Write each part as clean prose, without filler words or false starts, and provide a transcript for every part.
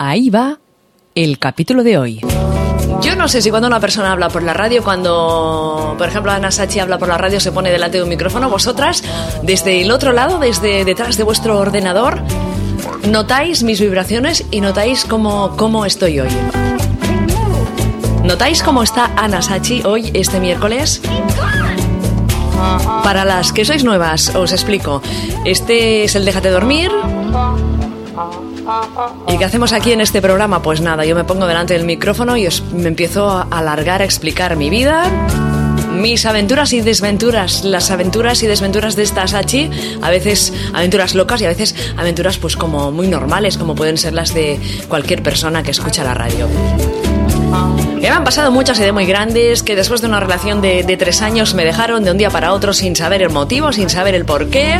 Ahí va el capítulo de hoy. Yo no sé si cuando una persona habla por la radio, cuando, por ejemplo, Ana Sachi habla por la radio, se pone delante de un micrófono, vosotras, desde el otro lado, desde detrás de vuestro ordenador, notáis mis vibraciones y notáis cómo estoy hoy. ¿Notáis cómo está Ana Sachi hoy, este miércoles? Para las que sois nuevas, os explico. Este es el Déjate dormir. ¿Y qué hacemos aquí en este programa? Pues nada, yo me pongo delante del micrófono y me empiezo a alargar, a explicar mi vida, mis aventuras y desventuras, las aventuras y desventuras de esta Sachi, a veces aventuras locas y a veces aventuras pues como muy normales, como pueden ser las de cualquier persona que escucha la radio. Que me han pasado muchas ideas muy grandes, que después de una relación de 3 años me dejaron de un día para otro sin saber el motivo, sin saber el porqué.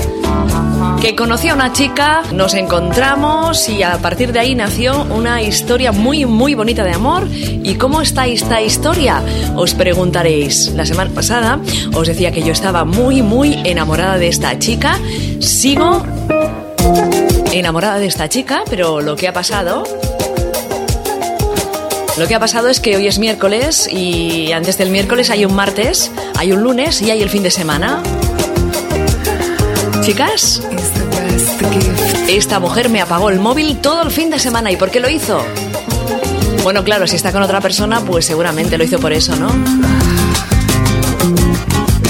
Que conocí a una chica, nos encontramos y a partir de ahí nació una historia muy, muy bonita de amor. ¿Y cómo está esta historia? Os preguntaréis. La semana pasada os decía que yo estaba muy, muy enamorada de esta chica. Sigo enamorada de esta chica, pero lo que ha pasado es que hoy es miércoles y antes del miércoles hay un martes, hay un lunes y hay el fin de semana. Chicas, esta mujer me apagó el móvil todo el fin de semana. ¿Y por qué lo hizo? Bueno, claro, si está con otra persona, pues seguramente lo hizo por eso, ¿no?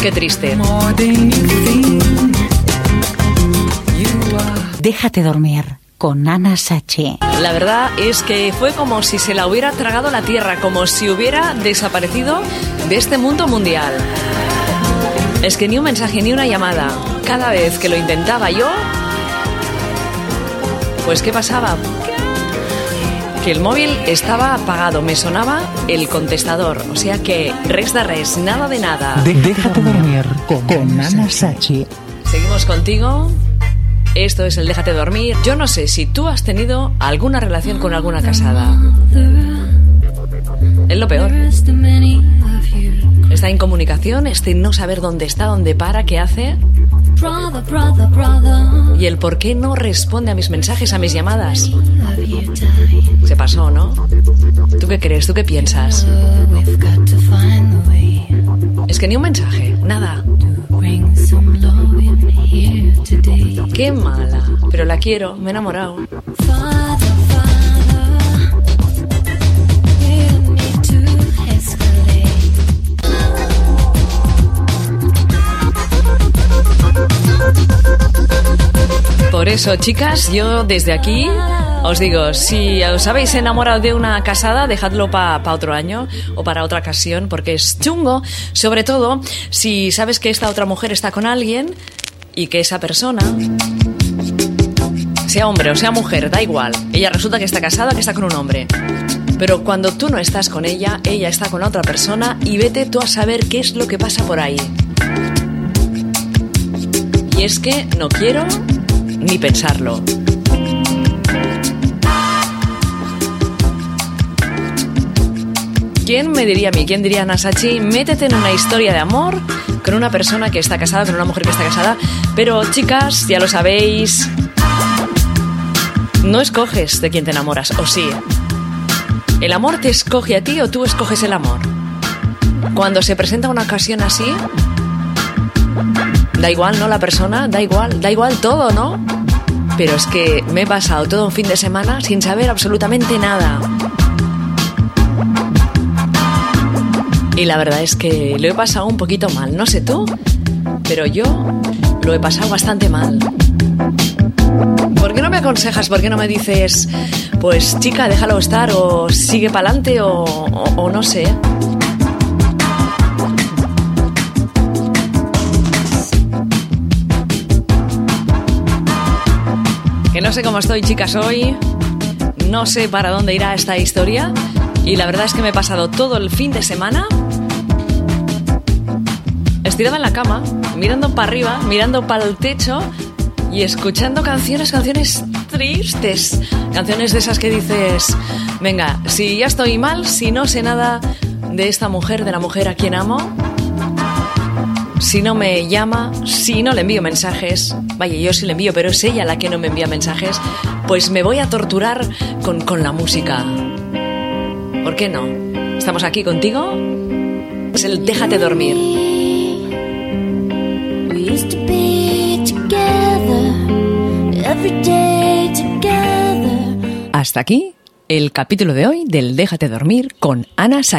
Qué triste. Déjate dormir con Ana Sachi. La verdad es que fue como si se la hubiera tragado la tierra, como si hubiera desaparecido de este mundo mundial. Es que ni un mensaje ni una llamada. Cada vez que lo intentaba yo, pues ¿qué pasaba? Que el móvil estaba apagado, me sonaba el contestador. O sea que res da res, nada de nada. Déjate dormir con Ana Sachi. Seguimos contigo. Esto es el Déjate dormir. Yo no sé si tú has tenido alguna relación con alguna casada. Es lo peor. Esta incomunicación, este no saber dónde está, dónde para, qué hace. Y el por qué no responde a mis mensajes, a mis llamadas. Se pasó, ¿no? ¿Tú qué crees? ¿Tú qué piensas? Es que ni un mensaje, nada. Qué mala, pero la quiero, me he enamorado. Por eso, chicas, yo desde aquí os digo, si os habéis enamorado de una casada, dejadlo para otro año o para otra ocasión, porque es chungo, sobre todo si sabes que esta otra mujer está con alguien y que esa persona, sea hombre o sea mujer, da igual, ella resulta que está casada, que está con un hombre. Pero cuando tú no estás con ella, ella está con otra persona y vete tú a saber qué es lo que pasa por ahí. Y es que no quiero ni pensarlo. ¿Quién me diría a mí? ¿Quién diría a Ana Sachi? Métete en una historia de amor con una persona que está casada, con una mujer que está casada. Pero, chicas, ya lo sabéis, no escoges de quién te enamoras, o sí. ¿El amor te escoge a ti o tú escoges el amor? Cuando se presenta una ocasión así, da igual, ¿no? La persona, da igual todo, ¿no? Pero es que me he pasado todo un fin de semana sin saber absolutamente nada. Y la verdad es que lo he pasado un poquito mal. No sé tú, pero yo lo he pasado bastante mal. ¿Por qué no me aconsejas? ¿Por qué no me dices, pues chica, déjalo estar o sigue para adelante o no sé? Que no sé cómo estoy, chicas, hoy. No sé para dónde irá esta historia. Y la verdad es que me he pasado todo el fin de semana estirada en la cama, mirando para arriba, mirando para el techo y escuchando canciones tristes. Canciones de esas que dices, venga, si ya estoy mal, si no sé nada de esta mujer, de la mujer a quien amo, si no me llama, si no le envío mensajes, vaya, yo sí le envío, pero es ella la que no me envía mensajes, pues me voy a torturar con la música. ¿Por qué no? ¿Estamos aquí contigo? Es el Déjate dormir. We used to be together, every day together. Hasta aquí el capítulo de hoy del Déjate dormir con Ana Sánchez.